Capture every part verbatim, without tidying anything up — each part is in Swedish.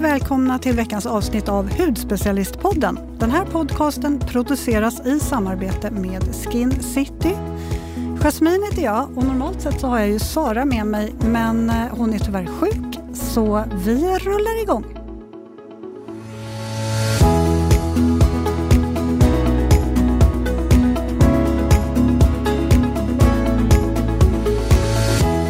Varmt välkomna till veckans avsnitt av Hudspecialistpodden. Den här podcasten produceras i samarbete med Skin City. Jasmine heter jag och normalt sett så har jag ju Sara med mig, men hon är tyvärr sjuk så vi rullar igång.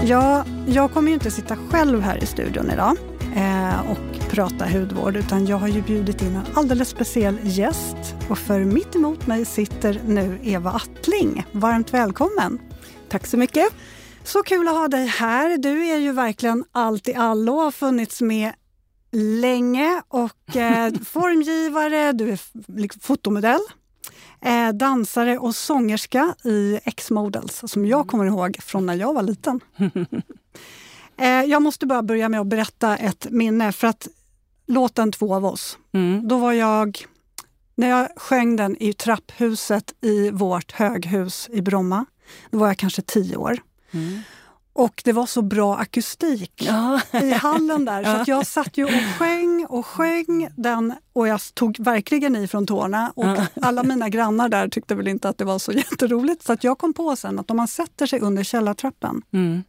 Jag, jag kommer ju inte sitta själv här i studion idag eh, och prata hudvård, utan jag har ju bjudit in en alldeles speciell gäst. Och för mitt emot mig sitter nu Eva Attling. Varmt välkommen. Tack så mycket. Så kul att ha dig här. Du är ju verkligen allt i allo och har funnits med länge. Och eh, formgivare, du är liksom fotomodell, eh, dansare och sångerska i X-Models. Som jag kommer ihåg från när jag var liten. eh, jag måste bara börja med att berätta ett minne. För att låten Två av oss. Mm. Då var jag... När jag sjöng den i trapphuset i vårt höghus i Bromma, då var jag kanske tio år. Mm. Och det var så bra akustik ja. i hallen där. Ja. Så att jag satt ju och sjöng och sjöng den och jag tog verkligen i från tårna. Och ja. alla mina grannar där tyckte väl inte att det var så jätteroligt. Så att jag kom på sen att om man sätter sig under källartrappen mm.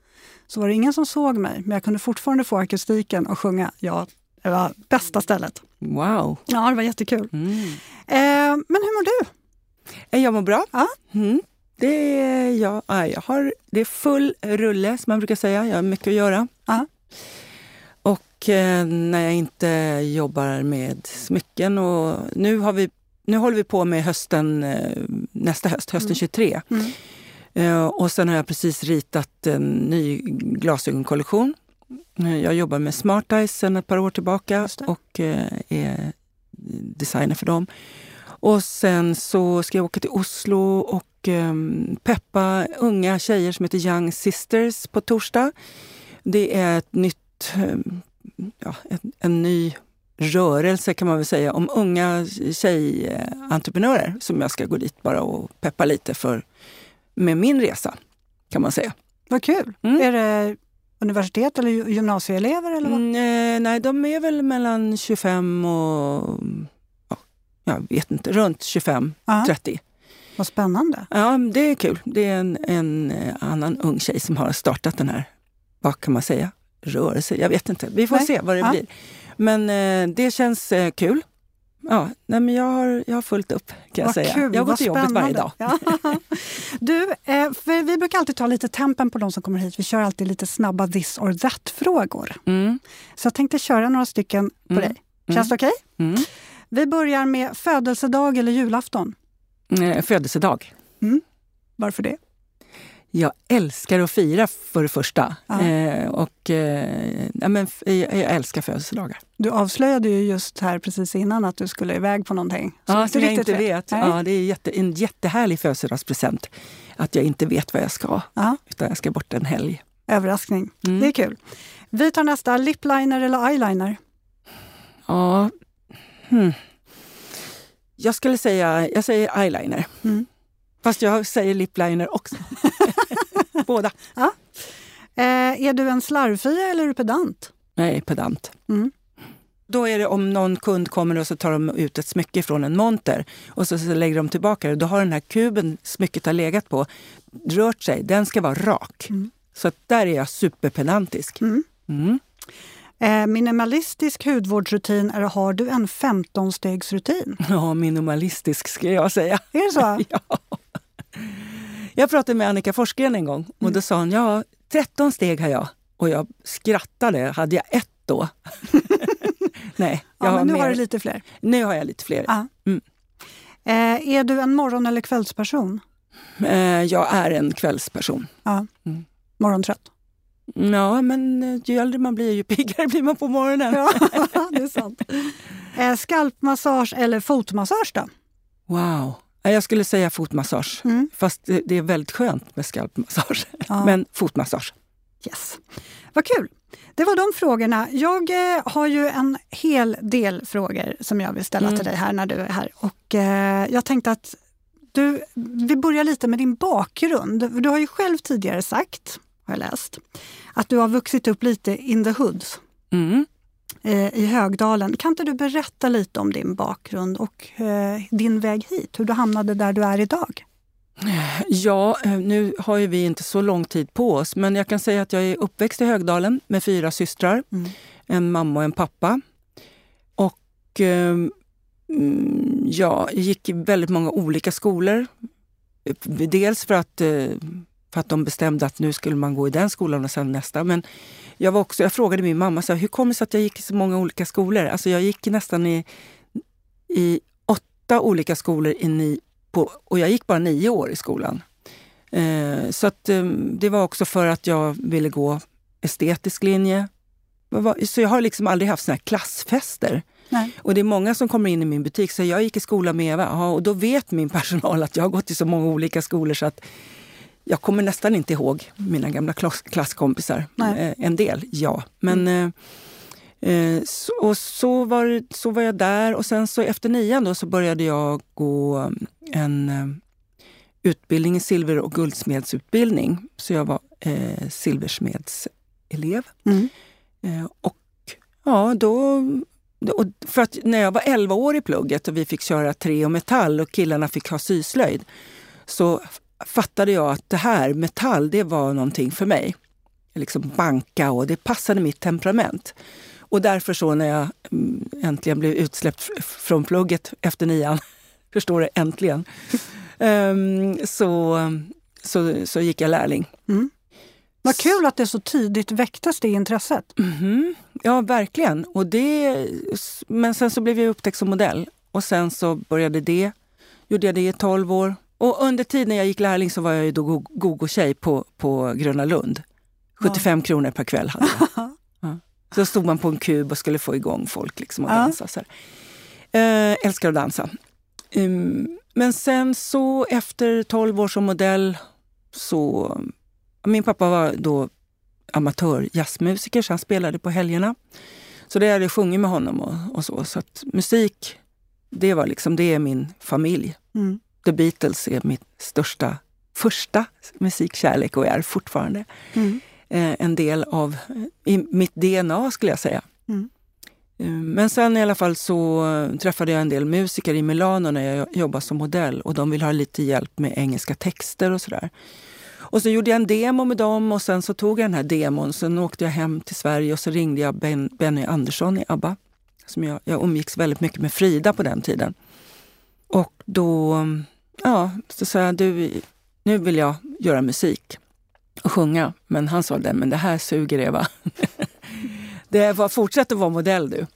så var det ingen som såg mig. Men jag kunde fortfarande få akustiken och sjunga ja. Det var bästa stället. Wow. Ja, det var jättekul. Mm. Eh, men hur mår du? Jag mår bra. Ja. Mm. Det, är, jag, jag har, det är full rulle som man brukar säga. Jag har mycket att göra. Ja. Och eh, när jag inte jobbar med smycken. Och nu, har vi, nu håller vi på med hösten, nästa höst, hösten mm. tjugotre. Mm. Eh, och sen har jag precis ritat en ny glasögonkollektion. Jag jobbar med Smartice sedan ett par år tillbaka och är designer för dem. Och sen så ska jag åka till Oslo och peppa unga tjejer som heter Young Sisters på torsdag. Det är ett nytt, ja, en, en ny rörelse kan man väl säga om unga tjejentreprenörer som jag ska gå dit bara och peppa lite för med min resa kan man säga. Vad kul! Mm. Är det... Universitet eller gymnasieelever? Eller vad? Mm, nej, de är väl mellan tjugofem och... Ja, jag vet inte, runt tjugofem trettio. Vad spännande. Ja, det är kul. Det är en, en annan ung tjej som har startat den här, vad kan man säga, rörelse. Jag vet inte. Vi får nej. se vad det ja. blir. Men eh, det känns eh, kul. Ja, nej, men jag har, jag har fullt upp, kan jag vad säga. Kul, jag går till jobbet varje dag. Ja. Du, för vi brukar alltid ta lite tempen på de som kommer hit. Vi kör alltid lite snabba this or that-frågor. Mm. Så jag tänkte köra några stycken på mm. dig. Känns mm. det okej? Okay? Mm. Vi börjar med födelsedag eller julafton? Mm, födelsedag. Mm. Varför det? Jag älskar att fira för det första. Ja. Eh, och, eh, nej, men jag, jag älskar födelsedagar. Du avslöjade ju just här precis innan att du skulle iväg på någonting. Ja, som jag inte vet. vet. Ja, det är jätte, en jättehärlig födelsedagspresent. Att jag inte vet vad jag ska. Ja. Utan jag ska bort en helg. Överraskning. Mm. Det är kul. Vi tar nästa. Lipliner eller eyeliner? Ja. Hmm. Jag skulle säga, jag säger eyeliner. Mm. Fast jag säger lipliner också. Båda. Ja. Eh, är du en slarvfia eller är du pedant? Nej, pedant. Mm. Då är det om någon kund kommer och så tar de ut ett smycke från en monter. Och så, så lägger de tillbaka det. Då har den här kuben smycket har legat på rört sig. Den ska vara rak. Mm. Så att där är jag superpedantisk. Mm. Mm. Eh, minimalistisk hudvårdsrutin, eller har du en femtonstegsrutin? Ja, minimalistisk ska jag säga. Är det så? Ja. Jag pratade med Annika Forsgren en gång och då sa hon, ja, tretton steg har jag. Och jag skrattade, hade jag ett då? Nej, jag ja, har men nu mer. Har du lite fler. Nu har jag lite fler. Ah. Mm. Eh, är du en morgon- eller kvällsperson? Eh, jag är en kvällsperson. Ah. Mm. Morgontrött? Ja, men ju äldre man blir, ju piggare blir man på morgonen. Ja, det är sant. Eh, skalpmassage eller fotmassage då? Wow. Jag skulle säga fotmassage, mm. fast det är väldigt skönt med skalpmassage. Ja. Men fotmassage. Yes. Vad kul. Det var de frågorna. Jag eh, har ju en hel del frågor som jag vill ställa mm. till dig här när du är här. Och eh, jag tänkte att du, vi börjar lite med din bakgrund. Du har ju själv tidigare sagt, har jag läst, att du har vuxit upp lite in the hood. Mm. eh, i Högdalen. Kan inte du berätta lite om din bakgrund och eh, din väg hit? Hur du hamnade där du är idag? Ja, nu har ju vi inte så lång tid på oss. Men jag kan säga att jag är uppväxt i Högdalen med fyra systrar. Mm. En mamma och en pappa. Och eh, jag gick i väldigt många olika skolor. Dels för att... Eh, För att de bestämde att nu skulle man gå i den skolan och sen nästa. Men jag var också, jag frågade min mamma, så här, hur kommer det sig att jag gick i så många olika skolor? Alltså jag gick nästan i, i åtta olika skolor i ni, på, och jag gick bara nio år i skolan. Eh, så att, eh, det var också för att jag ville gå estetisk linje. Så jag har liksom aldrig haft såna här klassfester. Nej. Och det är många som kommer in i min butik, så jag gick i skola med Eva. Aha, och då vet min personal att jag har gått i så många olika skolor så att jag kommer nästan inte ihåg mina gamla klass- klasskompisar. Eh, en del, ja. Men, mm. eh, så, och så, var, så var jag där. Och sen så efter nian då så började jag gå en eh, utbildning i silver- och guldsmedsutbildning. Så jag var eh, silversmedselev. Mm. Eh, och ja, då... Och för att när jag var elva år i plugget och vi fick köra trä och metall och killarna fick ha syslöjd, så... fattade jag att det här, metall, det var någonting för mig. Jag liksom banka och det passade mitt temperament. Och därför så när jag äntligen blev utsläppt från plugget efter nian, förstår det, äntligen, um, så, så, så gick jag lärling. Mm. Vad kul att det så tidigt väcktes det intresset. Mm-hmm. Ja, verkligen. Och det, men sen så blev jag upptäckt som modell. Och sen så började det, gjorde jag det i tolv år. Och under tiden jag gick lärling så var jag ju då gogo-tjej på, på Gröna Lund. sjuttiofem ja. Kronor per kväll hade jag. Ja. Så stod man på en kub och skulle få igång folk liksom att ja. dansa. Så här. Eh, älskar att dansa. Um, men sen så efter tolv år som modell så... Min pappa var då amatör jazzmusiker så han spelade på helgerna. Så det hade jag sjungit med honom och, och så. Så att musik, det var liksom, det är min familj. Mm. The Beatles är mitt största, första musikkärlek och är fortfarande mm. en del av i mitt D N A skulle jag säga. Mm. Men sen i alla fall så träffade jag en del musiker i Milano när jag jobbade som modell och de ville ha lite hjälp med engelska texter och sådär. Och så gjorde jag en demo med dem och sen så tog jag den här demon, sen åkte jag hem till Sverige och så ringde jag ben, Benny Andersson i ABBA. Som jag, jag umgicks väldigt mycket med Frida på den tiden. Och då, ja, så sa jag, du, nu vill jag göra musik och sjunga. Men han sa det, men det här suger Eva. Det var, fortsätt att vara modell du.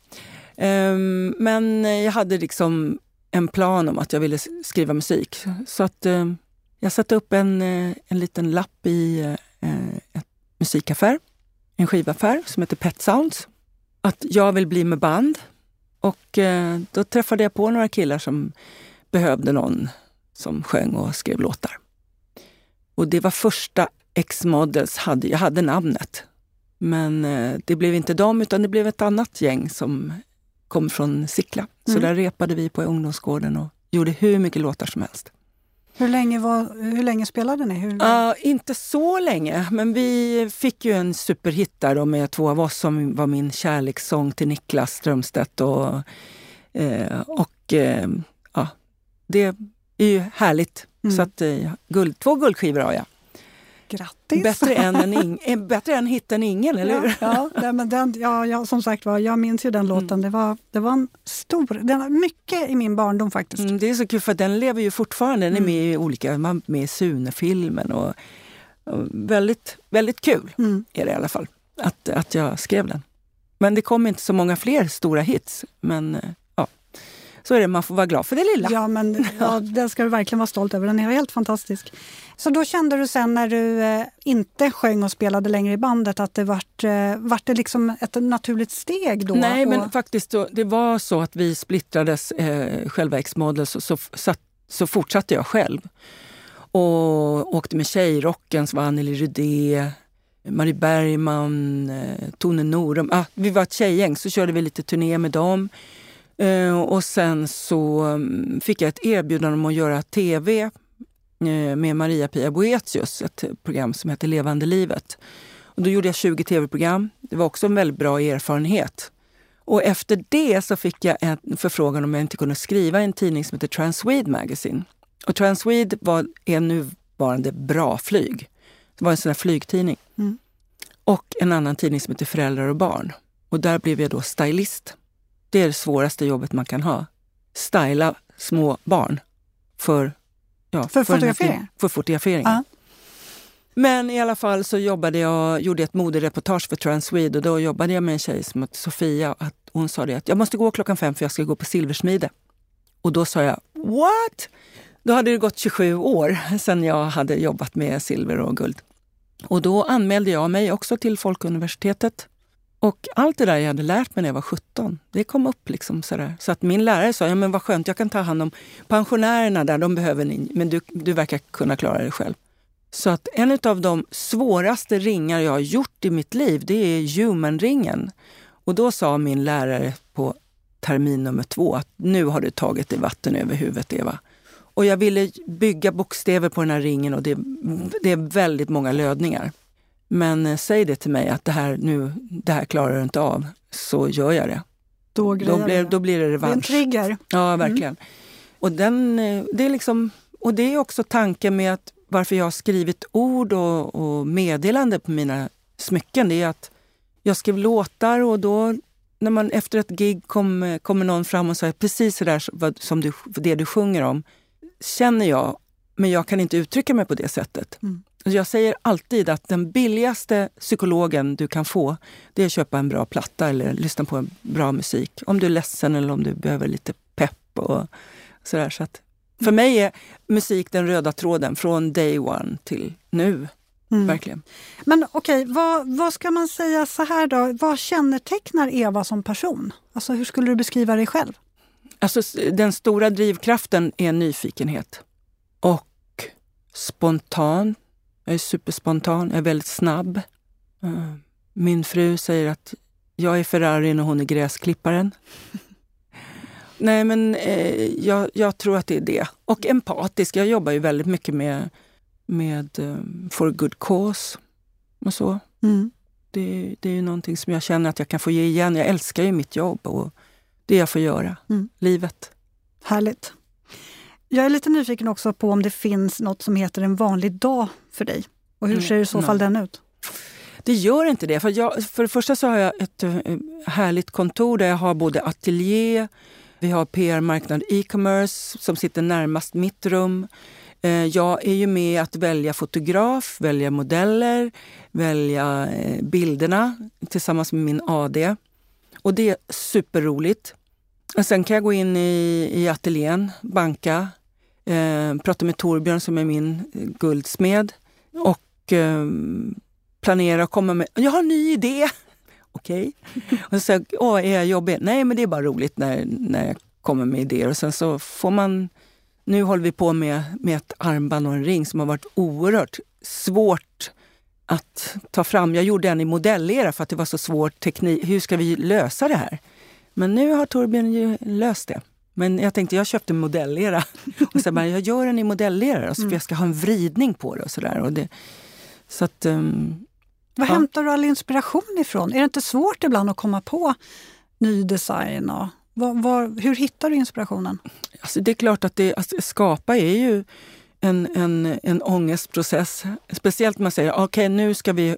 Um, men jag hade liksom en plan om att jag ville skriva musik. Så att um, jag satte upp en, en liten lapp i uh, ett musikaffär, en skivaffär som heter Pet Sounds. Att jag vill bli med band. Och eh, då träffade jag på några killar som behövde någon som sjöng och skrev låtar. Och det var första X-Models hade, jag hade namnet. Men eh, det blev inte dem utan det blev ett annat gäng som kom från Sickla. Mm. Så där repade vi på ungdomsgården och gjorde hur mycket låtar som helst. Hur länge, var, hur länge spelade ni? Hur... Uh, inte så länge, men vi fick ju en superhit där då med två av oss som var min kärlekssång till Niklas Strömstedt. Och, uh, och uh, ja, det är ju härligt. Mm. Så att, uh, guld, två guldskivor har jag. Grattis! Bättre än, en ing- bättre än hit än ingen, eller hur? Ja, ja, men den, ja, ja, som sagt var, jag minns ju den låten. Mm. Det, var, det var en stor, den var mycket i min barndom faktiskt. Mm, det är så kul för den lever ju fortfarande. Den är med mm. i olika, man är med i Sune-filmen och, och väldigt, väldigt kul mm. är det i alla fall att, att jag skrev den. Men det kom inte så många fler stora hits, men... Så är det, man får vara glad för det lilla. Ja, men ja, den ska du verkligen vara stolt över. Den är helt fantastisk. Så då kände du sen när du eh, inte sjöng och spelade längre i bandet att det vart, eh, vart det liksom ett naturligt steg då? Nej, och... men faktiskt då, det var så att vi splittrades eh, själva X-Models så, så, så, så fortsatte jag själv. Och åkte med tjejrocken så var Annelie Rydé, Marie Bergman, eh, Tone Norum. Ah, vi var ett tjejgäng så körde vi lite turné med dem. Uh, och sen så um, fick jag ett erbjudande om att göra tv uh, med Maria Pia Boetius, ett program som heter Levande livet. Och då gjorde jag tjugo tv-program. Det var också en väldigt bra erfarenhet. Och efter det så fick jag en förfrågan om jag inte kunde skriva i en tidning som heter Transwede Magazine. Och Transwede var en nuvarande bra flyg. Det var en sån här flygtidning. Mm. Och en annan tidning som heter Föräldrar och barn. Och där blev jag då stylist. Det är det svåraste jobbet man kan ha. Styla små barn för, ja, för, för fotografering. För fotografering. Ja. Men i alla fall så jobbade jag, gjorde ett modereportage för Transwede, och då jobbade jag med en tjej som heter Sofia, att hon sa det att jag måste gå klockan fem för jag ska gå på silversmide. Och då sa jag, what? Då hade det gått tjugosju år sedan jag hade jobbat med silver och guld. Och då anmälde jag mig också till Folkuniversitetet. Och allt det där jag hade lärt mig när jag var sjutton, det kom upp liksom sådär. Så att min lärare sa, ja men vad skönt, jag kan ta hand om pensionärerna där, de behöver ni, men du, du verkar kunna klara det själv. Så att en av de svåraste ringar jag har gjort i mitt liv, det är humanringen. Och då sa min lärare på termin nummer två att nu har du tagit dig vatten över huvudet, Eva. Och jag ville bygga bokstäver på den här ringen, och det, det är väldigt många lödningar. Men säg det till mig att det här, nu, det här klarar du inte av, så gör jag det. Då, då, blir, då blir det revansch. Det är en trigger. Ja, verkligen. Mm. Och, den, det är liksom, och det är också tanken med att varför jag har skrivit ord och, och meddelande på mina smycken, det är att jag skrev låtar, och då när man efter ett gig kom, kommer någon fram och säger precis det där som du, det du sjunger om, känner jag, men jag kan inte uttrycka mig på det sättet. Mm. Jag säger alltid att den billigaste psykologen du kan få, det är att köpa en bra platta eller lyssna på en bra musik. Om du är ledsen eller om du behöver lite pepp och sådär. Så att för mig är musik den röda tråden från day one till nu. Mm. Verkligen. Men okej, vad, vad ska man säga så här då? Vad kännetecknar Eva som person? Alltså hur skulle du beskriva dig själv? Alltså den stora drivkraften är nyfikenhet. Och spontan. Jag är superspontan, jag är väldigt snabb. Min fru säger att jag är Ferrarin och hon är gräsklipparen. Nej, men eh, jag, jag tror att det är det. Och empatisk, jag jobbar ju väldigt mycket med, med um, for good cause och så. Mm. Det, det är ju någonting som jag känner att jag kan få ge igen. Jag älskar ju mitt jobb och det jag får göra, mm. livet. Härligt. Jag är lite nyfiken också på om det finns något som heter en vanlig dag för dig. Och hur ser i så fall den ut? Det gör inte det. För, jag, för det första så har jag ett härligt kontor där jag har både ateljé, vi har P R-marknad e-commerce som sitter närmast mitt rum. Jag är ju med att välja fotograf, välja modeller, välja bilderna tillsammans med min A D. Och det är superroligt. Och sen kan jag gå in i, i ateljén, banka, Eh, prata med Torbjörn som är min guldsmed och eh, planera och komma med, jag har en ny idé. Okej. Okay. Och så säger jag, åh, är jag jobbig? Nej, men det är bara roligt när, när jag kommer med idéer. Och sen så får man, nu håller vi på med, med ett armband och en ring som har varit oerhört svårt att ta fram. Jag gjorde den i modellera för att det var så svårt teknik. Hur ska vi lösa det här? Men nu har Torbjörn ju löst det. Men jag tänkte, jag köpte en modellera. Och så bara, jag gör den i modellera. För jag ska ha en vridning på det och sådär. Och det, så att, um, Vad ja. hämtar du all inspiration ifrån? Är det inte svårt ibland att komma på ny design? Och, var, var, hur hittar du inspirationen? Alltså det är klart att det, alltså, skapa är ju en, en, en ångestprocess. Speciellt när man säger, okej okay, nu ska vi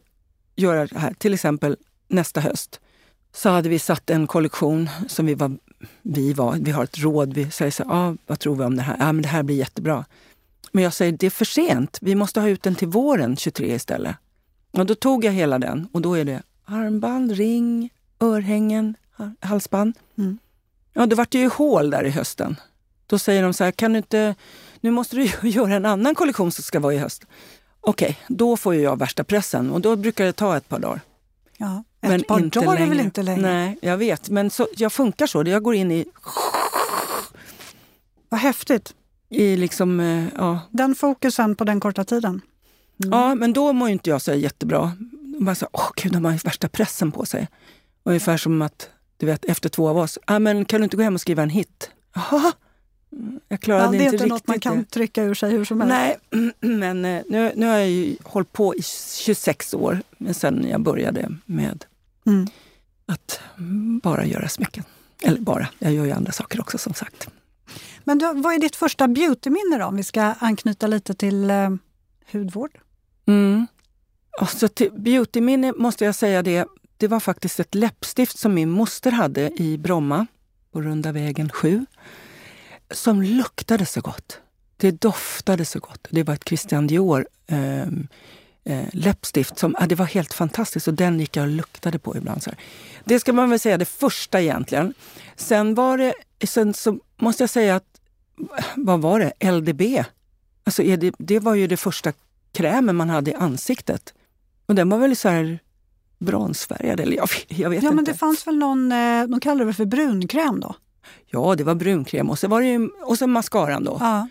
göra det här. Till exempel nästa höst. Så hade vi satt en kollektion som vi var... Vi, var, vi har ett råd, vi säger så här, ah, vad tror vi om det här? Ja, ah, men det här blir jättebra. Men jag säger, det är för sent. Vi måste ha ut den till våren tjugotre istället. Och då tog jag hela den. Och då är det armband, ring, örhängen, halsband. Mm. Ja, då var det ju hål där i hösten. Då säger de så här, kan du inte, nu måste du göra en annan kollektion som ska vara i höst. Okej, okay, då får jag värsta pressen. Och då brukar det ta ett par dagar. Ja. Men ett par inte dagar längre. Är väl inte längre? Nej, jag vet. Men så, jag funkar så. Jag går in i... Vad häftigt. I liksom, ja. Den fokusen på den korta tiden. Mm. Ja, men då mår ju inte jag så jättebra. Man säger, åh gud, de har ju värsta pressen på sig. Ungefär som att, du vet, efter två av oss. Ja, ah, men kan du inte gå hem och skriva en hit? Jaha. Jag klarade ja, det inte riktigt. Det är inte något man kan trycka ur sig hur som helst. Nej, men nu, nu har jag ju hållit på i tjugosex år. Men sen jag började med... Mm. Att bara göra smycken. Eller bara, jag gör ju andra saker också som sagt. Men då, vad är ditt första beautyminne då? Om vi ska anknyta lite till eh, hudvård. Mm. Alltså, till beautyminne måste jag säga det. Det var faktiskt ett läppstift som min moster hade i Bromma på Runda vägen sju. Som luktade så gott. Det doftade så gott. Det var ett Christian Dior eh, eh, läppstift. Som, ah, det var helt fantastiskt och den gick jag och luktade på ibland. Så här. Det ska man väl säga det första egentligen. Sen var det, sen så måste jag säga att, vad var det? L D B. Alltså är det, det var ju det första krämen man hade i ansiktet. Och den var väl så här bronsfärgad, eller jag, jag vet inte. Ja, men inte. Det fanns väl någon, de kallade det för brunkräm då? Ja, det var brunkräm och så var det ju, och så mascaran då. Ja.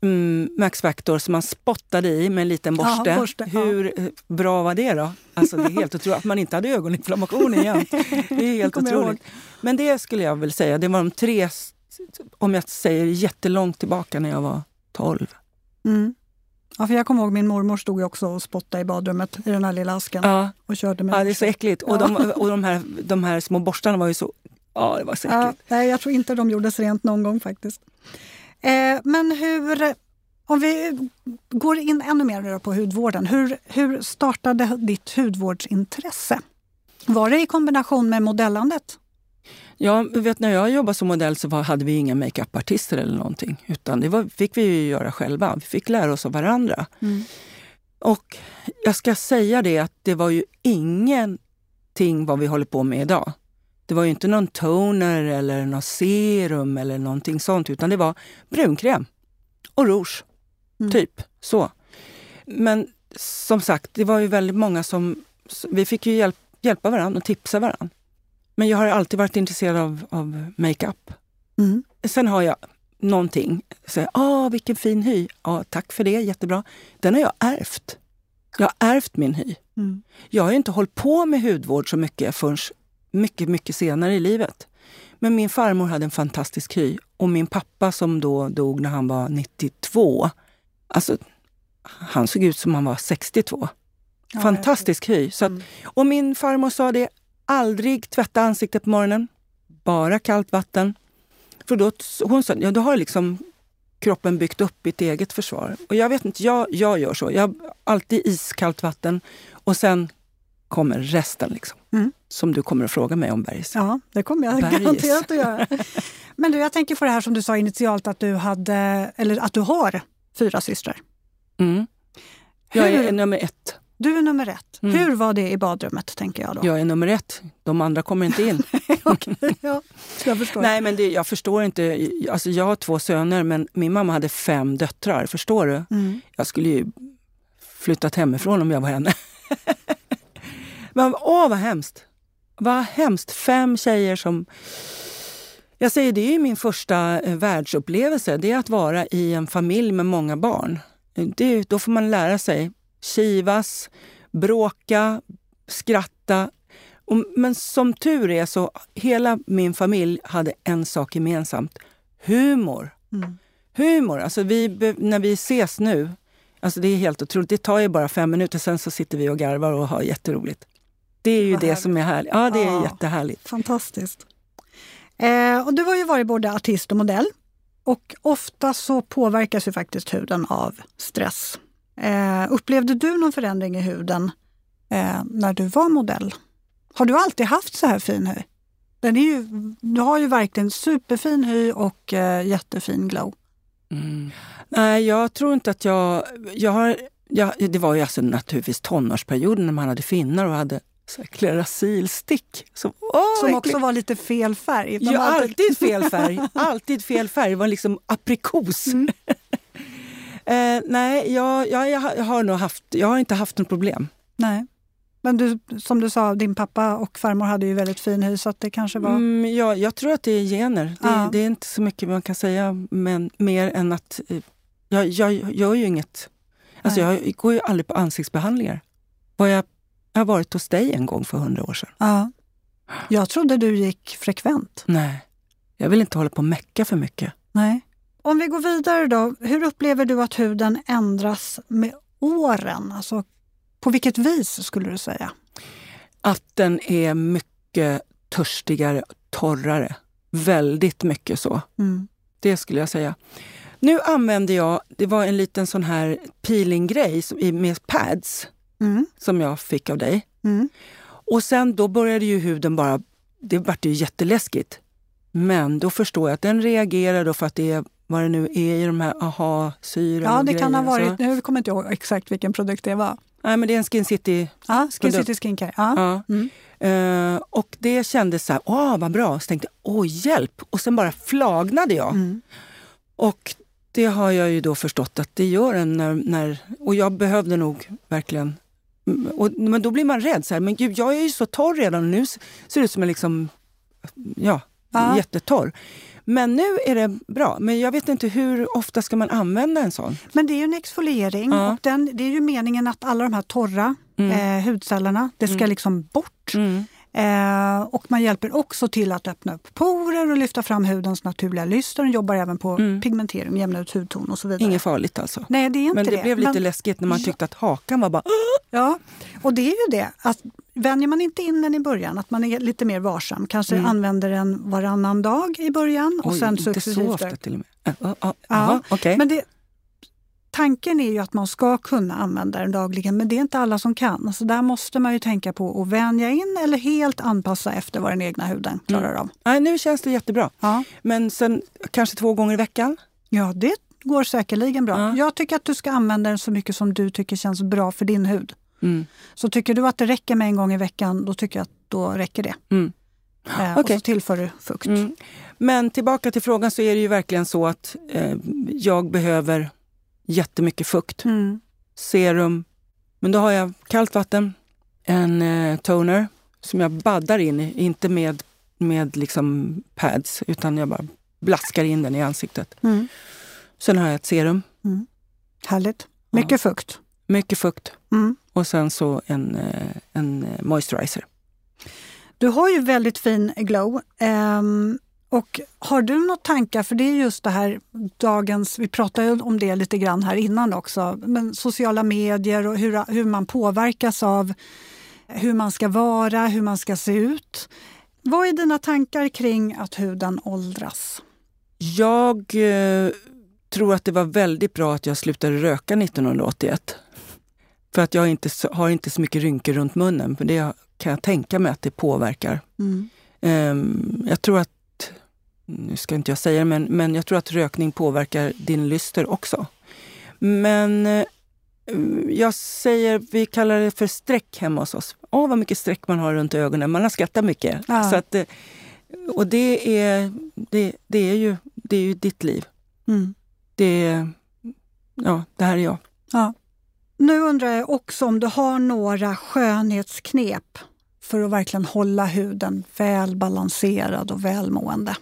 Mm, Max Factor som man spottade i med en liten borste. Ja, borste Hur ja. bra var det då? Alltså det är helt otroligt att man inte hade ögoninflammation igen. Det är helt otroligt. Men det skulle jag väl säga, det var de tre, om jag säger jättelångt tillbaka när jag var tolv. Mm. Ja, för jag kommer ihåg min mormor stod ju också och spottade i badrummet i den här lilla asken. Ja, och körde med ja det är så äckligt. Ja. Och, de, och de, här, de här små borstarna var ju så, ja det var så äckligt. Ja, nej, jag tror inte de gjordes rent någon gång faktiskt. Eh, men hur, om vi går in ännu mer på hudvården. Hur, hur startade ditt hudvårdsintresse? Var det i kombination med modellandet? Ja, vet när jag jobbade som modell så var, hade vi inga make-up-artister eller någonting. Utan det var, fick vi ju göra själva. Vi fick lära oss av varandra. Mm. Och jag ska säga det att det var ju ingenting vad vi håller på med idag. Det var ju inte någon toner eller någon serum eller någonting sånt. Utan det var brunkräm och rouge. Mm. Typ så. Men som sagt, det var ju väldigt många som... Vi fick ju hjälp, hjälpa varandra och tipsa varandra. Men jag har alltid varit intresserad av, av make-up. Mm. Sen har jag någonting. Säger, ah, vilken fin hy. Ja, ah, tack för det, jättebra. Den har jag ärvt. Jag har ärvt min hy. Mm. Jag har ju inte hållit på med hudvård så mycket förrän mycket, mycket senare i livet. Men min farmor hade en fantastisk hy. Och min pappa som då dog när han var nittiotvå. Alltså, han såg ut som han var sextiotvå. Ja, fantastisk hy. Så att, mm. Och min farmor sa det. Aldrig tvätta ansiktet på morgonen. Bara kallt vatten. För då, hon sa, ja, då har liksom kroppen byggt upp ett eget försvar. Och jag vet inte, jag, jag gör så. Jag har alltid iskallt vatten. Och sen kommer resten liksom. Mm. Som du kommer att fråga mig om, Bergs. Ja, det kommer jag Bergs. Garanterat att göra. Men du, jag tänker på det här som du sa initialt att du hade, eller att du har fyra systrar. Mm. Jag är Hur? nummer ett. Du är nummer ett. Mm. Hur var det i badrummet, tänker jag då? Jag är nummer ett. De andra kommer inte in. Okej, ja. Jag förstår. Nej, men det, jag förstår inte. Alltså, jag har två söner, men min mamma hade fem döttrar. Förstår du? Mm. Jag skulle ju flyttat hemifrån om jag var henne. Men åh, vad hemskt. Vad hemskt. Fem tjejer som... Jag säger, det är ju min första världsupplevelse. Det är att vara i en familj med många barn. Det, då får man lära sig... kivas, bråka, skratta. Och, men som tur är så hela min familj hade en sak gemensamt. Humor. Mm. Humor. Alltså vi, när vi ses nu, alltså det är helt otroligt. Det tar ju bara fem minuter, sen så sitter vi och garvar och har jätteroligt. Det är ju Vad det härligt. Som är härligt. Ja, det är ja, jättehärligt. Fantastiskt. Eh, och du har ju varit både artist och modell. Och ofta så påverkas ju faktiskt huden av stress. Eh, upplevde du någon förändring i huden eh, när du var modell? Har du alltid haft så här fin hy? Den är ju, du har ju verkligen superfin hy och eh, jättefin glow. Mm. Nej, jag tror inte att jag... jag, har, jag det var ju alltså naturligtvis tonårsperioden när man hade finnar och hade klerasilstick. Som, åh, som också var lite fel färg. Ja, alltid... alltid fel färg. Alltid fel färg. Det var liksom aprikos. Mm. Eh, nej, jag, jag, jag har nog haft, jag har inte haft något problem. Nej, men du, som du sa, din pappa och farmor hade ju väldigt fin hy, så att det kanske var... Mm, ja, jag tror att det är gener. Det, ah. det är inte så mycket man kan säga, men mer än att jag, jag, jag gör ju inget. Alltså nej. Jag går ju aldrig på ansiktsbehandlingar. Var jag, jag har varit hos dig en gång för hundra år sedan. Ja, ah. jag trodde du gick frekvent. Nej, jag vill inte hålla på och mecka för mycket. Nej. Om vi går vidare då, hur upplever du att huden ändras med åren? Alltså, på vilket vis skulle du säga? Att den är mycket törstigare, torrare. Väldigt mycket så. Mm. Det skulle jag säga. Nu använder jag, det var en liten sån här peeling-grej med pads mm. som jag fick av dig. Mm. Och sen då började ju huden bara, det var ju jätteläskigt. Men då förstår jag att den reagerade för att det är vad det nu är i de här aha-syren. Ja, det kan ha varit, nu kommer inte ihåg exakt vilken produkt det var. Nej, men det är en Skin City. Ja, Skin City skincare. Ja. Ja. Mm. Uh, och det kändes så här, åh vad bra. Så tänkte jag, åh hjälp. Och sen bara flagnade jag. Mm. Och det har jag ju då förstått att det gör en när, när och jag behövde nog verkligen. Och, men då blir man rädd så här, men gud jag är ju så torr redan nu. Ser ut som en liksom, ja, ja. jättetorr. Men nu är det bra. Men jag vet inte hur ofta ska man använda en sån. Men det är ju en exfoliering. Ja. Och den, det är ju meningen att alla de här torra mm. eh, hudcellerna, det ska mm. liksom bort. Mm. Eh, och man hjälper också till att öppna upp porer och lyfta fram hudens naturliga lyster. Den jobbar även på mm. pigmentering, jämna ut hudton och så vidare. Inget farligt alltså. Nej, det är inte men det. Men det blev lite men, läskigt när man tyckte att hakan var bara... Ja, och det är ju det. Att vänjer man inte in den i början, att man är lite mer varsam. Kanske mm. använder den varannan dag i början. Och oj, sen inte så ofta till och med. Uh, uh, uh, ja, okay. Men det... Tanken är ju att man ska kunna använda den dagligen, men det är inte alla som kan. Så där måste man ju tänka på att vänja in eller helt anpassa efter vad den egna huden klarar av. Mm. Nej, nu känns det jättebra. Ja. Men sen kanske två gånger i veckan? Ja, det går säkerligen bra. Ja. Jag tycker att du ska använda den så mycket som du tycker känns bra för din hud. Mm. Så tycker du att det räcker med en gång i veckan, då tycker jag att då räcker det. Mm. Eh, okay. Och så tillför du fukt. Mm. Men tillbaka till frågan så är det ju verkligen så att eh, jag behöver... jättemycket fukt. Mm. Serum. Men då har jag kallt vatten. En eh, toner som jag baddar in. Inte med, med liksom pads. Utan jag bara blaskar in den i ansiktet. Mm. Sen har jag ett serum. Mm. Härligt. Mycket ja. fukt. Mycket fukt. Mm. Och sen så en, en moisturizer. Du har ju väldigt fin glow. Um... Och har du något tankar, för det är just det här dagens, vi pratade ju om det lite grann här innan också, men sociala medier och hur, hur man påverkas av hur man ska vara, hur man ska se ut. Vad är dina tankar kring att huden åldras? Jag eh, tror att det var väldigt bra att jag slutade röka nittonhundraåttioett. För att jag inte, har inte så mycket rynkor runt munnen, för det kan jag tänka mig att det påverkar. Mm. Eh, jag tror att nu ska inte jag säga det, men, men jag tror att rökning påverkar din lyster också. Men eh, jag säger, vi kallar det för streck hemma hos oss. Åh, oh, vad mycket streck man har runt ögonen. Man har skrattat mycket. Ja. Så att, och det är, det, det, är ju, det är ju ditt liv. Mm. Det, ja, det här är jag. Ja. Nu undrar jag också om du har några skönhetsknep för att verkligen hålla huden välbalanserad och välmående.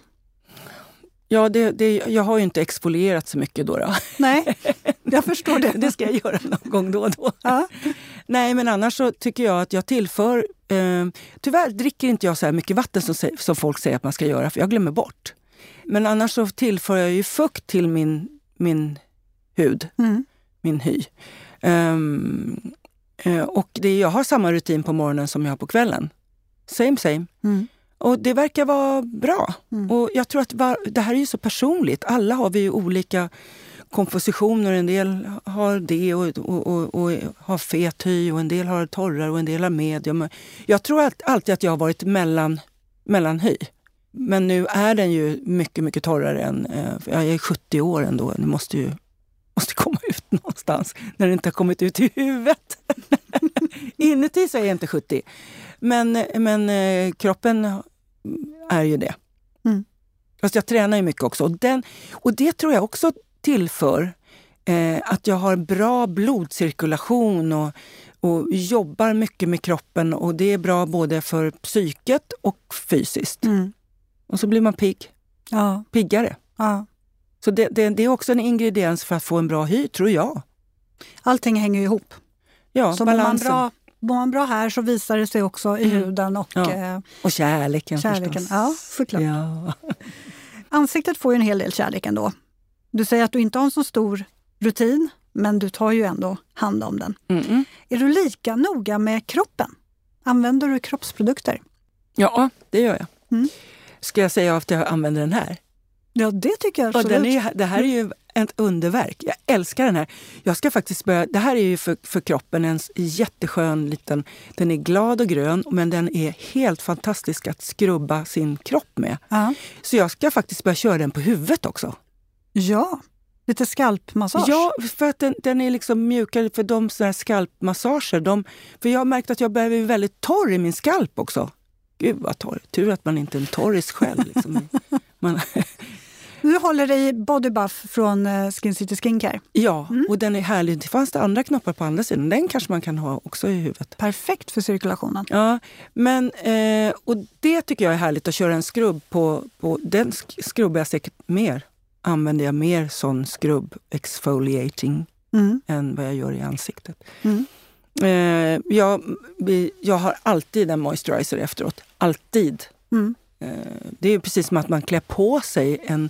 Ja, det, det, jag har ju inte exfolierat så mycket då. då. Nej, jag förstår det. Det ska jag göra någon gång då och då. Ja. Nej, men annars så tycker jag att jag tillför... Eh, tyvärr dricker inte jag så här mycket vatten som, som folk säger att man ska göra, för jag glömmer bort. Men annars så tillför jag ju fukt till min, min hud, mm. min hy. Eh, och det, jag har samma rutin på morgonen som jag har på kvällen. Same, same. Mm. Och det verkar vara bra. Mm. Och jag tror att var, det här är ju så personligt. Alla har vi ju olika kompositioner. En del har det och, och, och, och har fet hy. Och en del har torrare och en del har medium. Jag tror att, alltid att jag har varit mellan, mellan hy. Men nu är den ju mycket, mycket torrare än... Jag är sjuttio år ändå. Det måste ju måste komma ut någonstans. När det inte har kommit ut i huvudet. Inuti så är jag inte sjuttio. Men, men kroppen... är ju det. Mm. Fast jag tränar ju mycket också. Och, den, och det tror jag också tillför eh, att jag har bra blodcirkulation och, och jobbar mycket med kroppen och det är bra både för psyket och fysiskt. Mm. Och så blir man pigg. Ja. Piggare. Ja. Så det, det, det är också en ingrediens för att få en bra hy, tror jag. Allting hänger ju ihop. Ja, så balansen. Man bra... Mår man bra här så visar det sig också i huden och, ja. eh, och kärleken, kärleken förstås. Ja, såklart. Ja. Ansiktet får ju en hel del kärlek ändå. Du säger att du inte har en så stor rutin, men du tar ju ändå hand om den. Mm-mm. Är du lika noga med kroppen? Använder du kroppsprodukter? Ja, det gör jag. Mm. Ska jag säga att jag använder den här? Ja, det tycker jag absolut. Den är, det här är ju ett underverk. Jag älskar den här. Jag ska faktiskt börja, det här är ju för, för kroppen en jätteskön liten, den är glad och grön, men den är helt fantastisk att skrubba sin kropp med. Uh-huh. Så jag ska faktiskt börja köra den på huvudet också. Ja, lite skalpmassage. Ja, för att den, den är liksom mjukare för de sådana här skalpmassager. De, för jag har märkt att jag behöver väldigt torr i min skalp också. Gud vad torr. Tur att man inte är en torris själv. Liksom. Man... Du håller dig body buff från Skin City Skincare. Ja, mm. och den är härlig. Det fanns det andra knoppar på andra sidan. Den kanske man kan ha också i huvudet. Perfekt för cirkulationen. Ja, men eh, och det tycker jag är härligt att köra en skrubb på. på den sk- skrubbar jag säkert mer. Använder jag mer sån skrubb, exfoliating, mm. än vad jag gör i ansiktet. Mm. Eh, jag, jag har alltid en moisturizer efteråt. Alltid. Mm. Det är ju precis som att man klär på sig en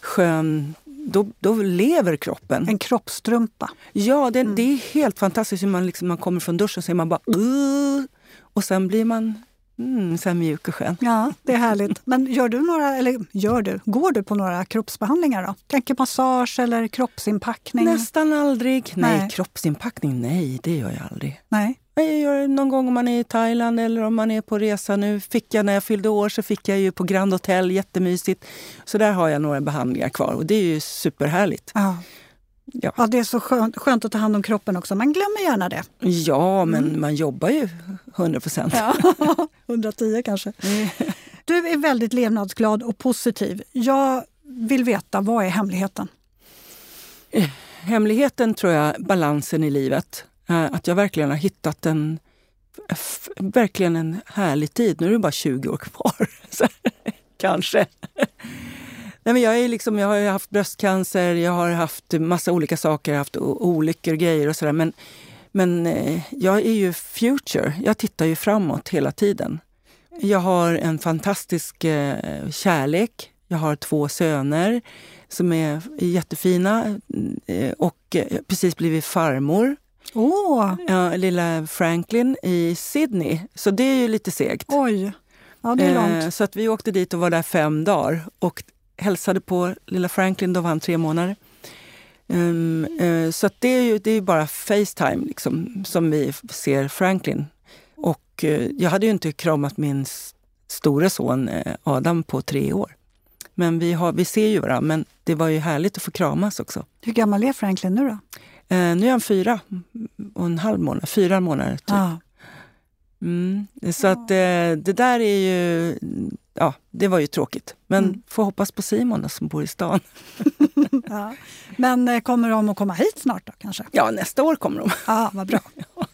skön... Då, då lever kroppen. En kroppstrumpa. Ja, det, mm. det är helt fantastiskt. Man, liksom, man kommer från duschen och så är man bara... Uh, och sen blir man mm, så här mjuk och skön. Ja, det är härligt. Men gör du några... Eller gör du? Går du på några kroppsbehandlingar då? Tänker massage eller kroppsinpackning? Nästan aldrig. Nej, nej, kroppsinpackning, nej, det gör jag aldrig. Nej. Jag gör det någon gång om man är i Thailand eller om man är på resa nu. Fick jag när jag fyllde år så fick jag ju på Grand Hotel, jättemysigt. Så där har jag några behandlingar kvar och det är ju superhärligt. Ja, ja. Ja, det är så skönt, skönt att ta hand om kroppen också. Man glömmer gärna det. Ja, men mm. man jobbar ju hundra procent. Ja, hundratio kanske. Mm. Du är väldigt levnadsglad och positiv. Jag vill veta, vad är hemligheten? Hemligheten tror jag, balansen i livet. Att jag verkligen har hittat en, verkligen en härlig tid. Nu är det bara tjugo år kvar. Så, kanske. Nej, men jag, är liksom, jag har ju haft bröstcancer. Jag har haft massa olika saker. Jag har haft olyckor och grejer och sådär. Men, men jag är ju future. Jag tittar ju framåt hela tiden. Jag har en fantastisk kärlek. Jag har två söner som är jättefina. Och precis blivit farmor. Åh! Oh. Ja, lilla Franklin i Sydney. Så det är ju lite segt. Oj, ja det är långt. Eh, så att vi åkte dit och var där fem dagar. Och hälsade på lilla Franklin, då var han tre månader. Um, eh, så att det är ju det är bara FaceTime liksom, som vi ser Franklin. Och eh, jag hade ju inte kramat min s- stora son eh, Adam på tre år. Men vi, har, vi ser ju varandra, men det var ju härligt att få kramas också. Hur gammal är Franklin nu då? Eh, nu är han fyra och en halv månad, fyra månader typ. Ah. Mm, så att eh, det där är ju, ja det var ju tråkigt. Men mm. får hoppas på Simona som bor i stan. Ja. Men eh, kommer de att komma hit snart då kanske? Ja, nästa år kommer de. Ja, ah, vad bra. Ja.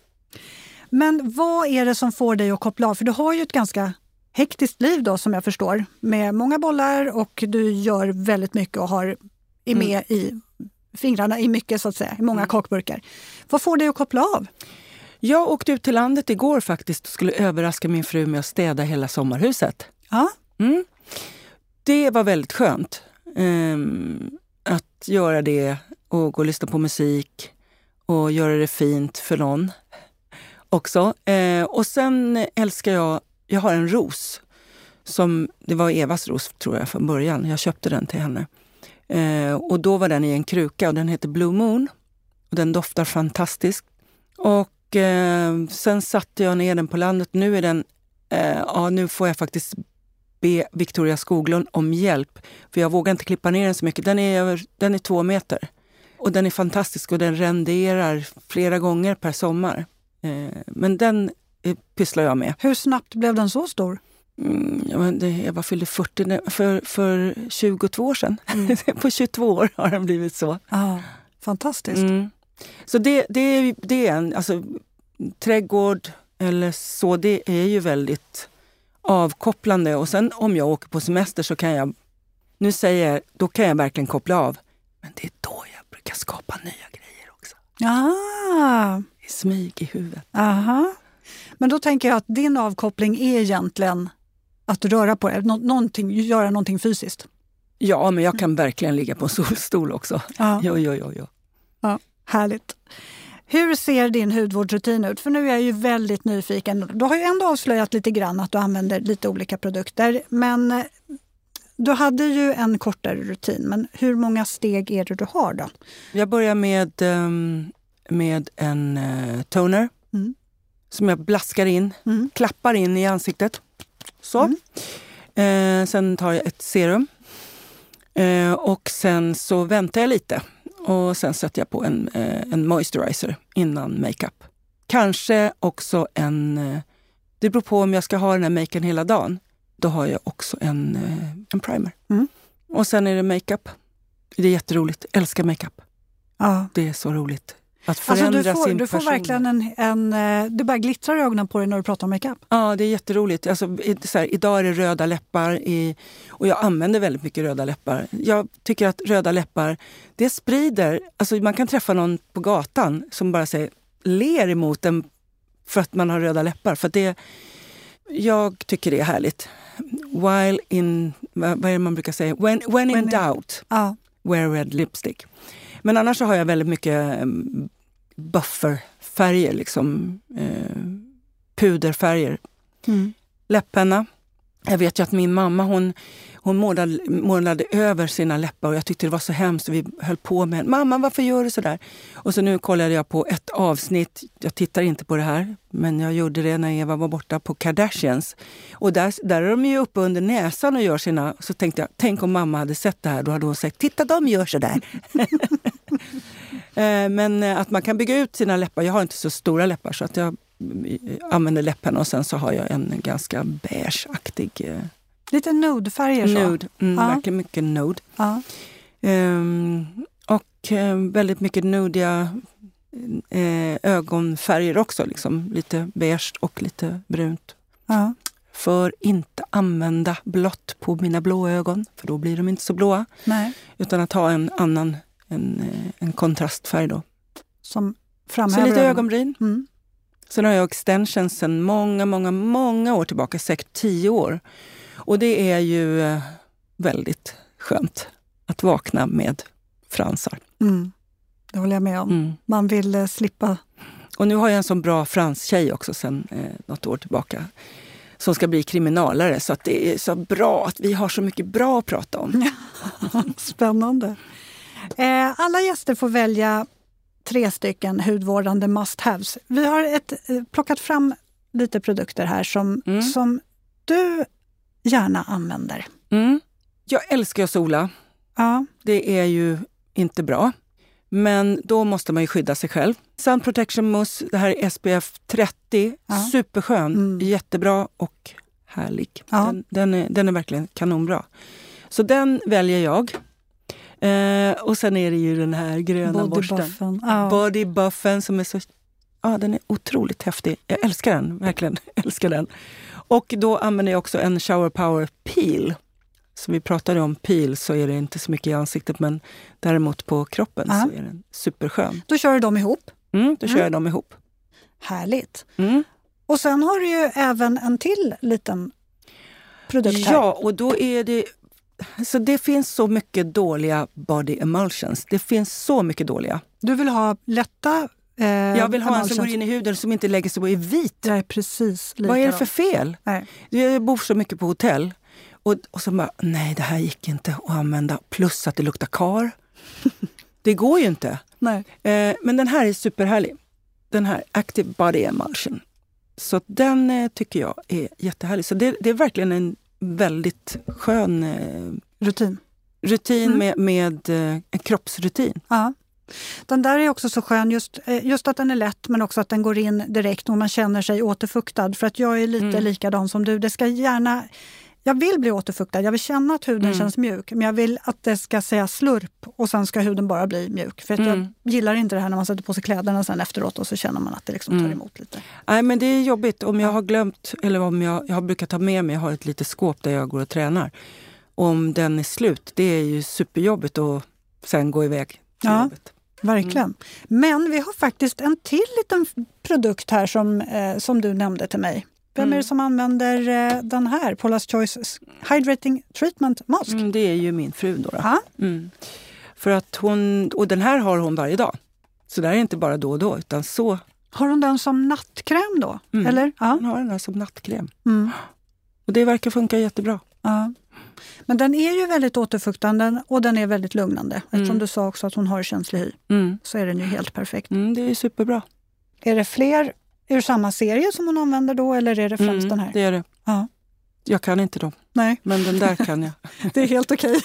Men vad är det som får dig att koppla av? För du har ju ett ganska hektiskt liv då som jag förstår. Med många bollar och du gör väldigt mycket och har, är med mm. i... fingrarna i mycket så att säga, i många mm. kakburkar. Vad får dig att koppla av? Jag åkte ut till landet igår faktiskt och skulle överraska min fru med att städa hela sommarhuset. Ja. Mm. Det var väldigt skönt um, att göra det och gå och lyssna på musik och göra det fint för någon också. Uh, och sen älskar jag, jag har en ros som, det var Evas ros tror jag från början, jag köpte den till henne. Eh, och då var den i en kruka och den heter Blue Moon och den doftar fantastiskt och eh, sen satte jag ner den på landet. Nu är den eh, ja, nu får jag faktiskt be Victoria Skoglund om hjälp för jag vågar inte klippa ner den så mycket. Den är, över, den är två meter och den är fantastisk och den renderar flera gånger per sommar eh, men den eh, pysslar jag med. Hur snabbt blev den så stor? Mm, jag var fyllde fyrtio för, för tjugotvå år sedan. Mm. På tjugotvå år har den blivit så. Ah, fantastiskt. Mm. Så det, det, det är en alltså, trädgård eller så, det är ju väldigt avkopplande. Och sen om jag åker på semester så kan jag, nu säger jag, då kan jag verkligen koppla av. Men det är då jag brukar skapa nya grejer också. Ah. I smyg i huvudet. Aha. Men då tänker jag att din avkoppling är egentligen att röra på dig, Nå- någonting, göra någonting fysiskt. Ja, men jag kan verkligen ligga på en solstol också. Ja. Jo, jo, jo, jo. Ja, härligt. Hur ser din hudvårdsrutin ut? För nu är jag ju väldigt nyfiken. Du har ju ändå avslöjat lite grann att du använder lite olika produkter. Men du hade ju en kortare rutin. Men hur många steg är det du har då? Jag börjar med, med en toner. Mm. Som jag blaskar in. Mm. Klappar in i ansiktet. Så. Mm. Eh, sen tar jag ett serum. Eh, och sen så väntar jag lite. Och sen sätter jag på en, eh, en moisturizer innan makeup. Kanske också en... Eh, det beror på om jag ska ha den här makeupen hela dagen. Då har jag också en, eh, en primer. Mm. Och sen är det makeup. Det är jätteroligt. Älskar makeup. Ja. Det är så roligt. Att förändra alltså du får, sin du får verkligen en, en... Du bara glittrar i ögonen på dig när du pratar om makeup. Ja, det är jätteroligt. Alltså, så här, idag är det röda läppar. I, och jag använder väldigt mycket röda läppar. Jag tycker att röda läppar, det sprider... Alltså man kan träffa någon på gatan som bara säger, ler emot en för att man har röda läppar. För att det... Jag tycker det är härligt. While in... Vad är det man brukar säga? When, when in when doubt, in, uh. wear red lipstick. Men annars så har jag väldigt mycket... bufferfärger, liksom eh, puderfärger. Mm. Läpparna. Jag vet ju att min mamma, hon, hon målade, målade över sina läppar och jag tyckte det var så hemskt och vi höll på med, mamma varför gör du sådär? Och så nu kollade jag på ett avsnitt, jag tittar inte på det här, men jag gjorde det när Eva var borta på Kardashians. Och där, där är de ju uppe under näsan och gör sina, så tänkte jag, tänk om mamma hade sett det här, då hade hon sagt, titta de gör sådär. Men att man kan bygga ut sina läppar. Jag har inte så stora läppar så att jag använder läpparna och sen så har jag en ganska beigeaktig... Lite nudefärger så. Nude, mm, ja. Verkligen mycket nude. Ja. Um, och väldigt mycket nudiga eh, ögonfärger också. Liksom. Lite beige och lite brunt. Ja. För inte använda blått på mina blå ögon. För då blir de inte så blåa. Nej. Utan att ha en annan... En, en kontrastfärg då. Som framhäver. Så lite ögonbryn. Mm. Sen har jag extensions sedan många, många, många år tillbaka. Säkert tio år. Och det är ju väldigt skönt att vakna med fransar. Mm. Det håller jag med om. Mm. Man vill eh, slippa. Och nu har jag en sån bra franstjej också sedan eh, något år tillbaka. Som ska bli kriminalare. Så att det är så bra att vi har så mycket bra att prata om. Spännande. Alla gäster får välja tre stycken hudvårdande must-haves. Vi har ett, plockat fram lite produkter här som, mm. som du gärna använder. Mm. Jag älskar att sola. Ja. Det är ju inte bra. Men då måste man ju skydda sig själv. Sun Protection Mousse, det här är S P F trettio. Ja. Superskön, mm. jättebra och härlig. Ja. Den, den, är, den är verkligen kanonbra. Så den väljer jag. Eh, och sen är det ju den här gröna borsten. Oh. Bodybuffen som är så... Ja, ah, den är otroligt häftig. Jag älskar den, verkligen. älskar den. Och då använder jag också en Shower Power Peel. Som vi pratade om peel så är det inte så mycket i ansiktet. Men däremot på kroppen uh-huh. så är den superskön. Då kör du dem ihop. Mm, då kör mm. jag dem ihop. Härligt. Mm. Och sen har du ju även en till liten produkt här. Ja, och då är det... Så det finns så mycket dåliga body emulsions. Det finns så mycket dåliga. Du vill ha lätta eh, Jag vill ha emulsions. En som går in i huden som inte lägger sig på i vit. Nej, precis. Vad är det för fel? Nej. Jag bor så mycket på hotell. Och, och så bara, nej det här gick inte att använda. Plus att det luktar kar. Det går ju inte. Nej. Eh, men den här är superhärlig. Den här Active Body Emulsion. Så den eh, tycker jag är jättehärlig. Så det, det är verkligen en... väldigt skön eh, rutin. Rutin mm. med, med eh, en kroppsrutin. Ja. Den där är också så skön just, just att den är lätt men också att den går in direkt och man känner sig återfuktad. För att jag är lite mm. likadan som du. Det ska gärna... Jag vill bli återfuktad. Jag vill känna att huden mm. känns mjuk. Men jag vill att det ska säga slurp och sen ska huden bara bli mjuk. För att mm. jag gillar inte det här när man sätter på sig kläderna sen efteråt och så känner man att det liksom tar emot lite. Nej, men det är jobbigt. Om jag har glömt, eller om jag, jag har brukat ta med mig, jag har ett litet skåp där jag går och tränar. Om den är slut, det är ju superjobbigt att sen gå iväg till ja. Jobbet. Verkligen. Mm. Men vi har faktiskt en till liten produkt här som, eh, som du nämnde till mig. Vem är det som använder den här? Paula's Choice Hydrating Treatment Mask. Mm, det är ju min fru då. då. Mm. För att hon, och den här har hon varje dag. Så det är inte bara då och då, utan så... Har hon den som nattkräm då? Mm. Eller? Ja. Hon har den här som nattkräm. Mm. Och det verkar funka jättebra. Ja. Men den är ju väldigt återfuktande och den är väldigt lugnande. Eftersom mm. du sa också att hon har känslig hy mm. så är den ju helt perfekt. Mm, det är superbra. Är det fler ur samma serie som hon använder då eller är det främst mm, den här? Det är det. Ja. Jag kan inte dem. Nej. Men den där kan jag. Det är helt okej.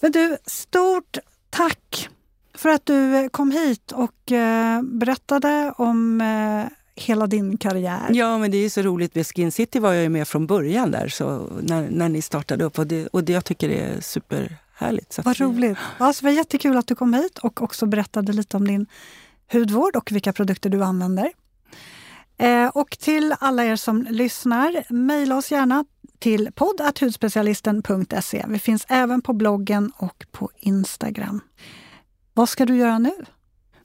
Men du, stort tack för att du kom hit och eh, berättade om eh, hela din karriär. Ja, men det är ju så roligt. Med Skin City var jag ju med från början där, så när, när ni startade upp. Och det, och det jag tycker är superhärligt. Så vad roligt. Ja, så det var jättekul att du kom hit och också berättade lite om din hudvård och vilka produkter du använder. Eh, och till alla er som lyssnar, mejla oss gärna till podd at hudspecialisten punkt se. Vi finns även på bloggen och på Instagram. Vad ska du göra nu?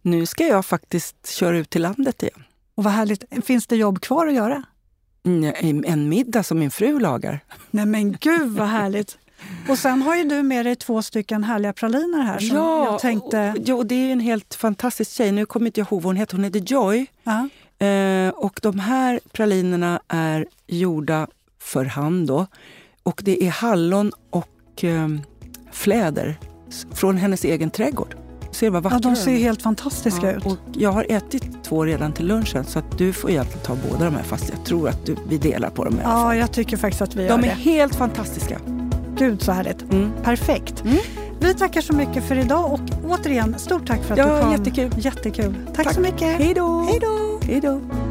Nu ska jag faktiskt köra ut till landet igen. Och vad härligt. Finns det jobb kvar att göra? En, en middag som min fru lagar. Nej men gud vad härligt. Och sen har ju du med dig två stycken härliga praliner här. Som ja, jag tänkte... och, och det är en helt fantastisk tjej. Nu kommer inte jag ihåg vad hon heter. Hon heter Joy. Uh-huh. Eh, och de här pralinerna är gjorda för hand då. Och det är hallon och eh, fläder från hennes egen trädgård. Ser vad ja, de ser ju helt fantastiska ja, ut. Och jag har ätit två redan till lunchen så att du får egentligen ta båda de här fast jag tror att du, vi delar på dem. Ja, jag tycker faktiskt att vi de gör det. De är helt fantastiska. Gud så härligt. Mm. Perfekt. Mm. Vi tackar så mycket för idag och återigen stort tack för att ja, du kom. Ja, jättekul. Jättekul. Tack, tack så mycket. Hej då. Hej då. Hej då.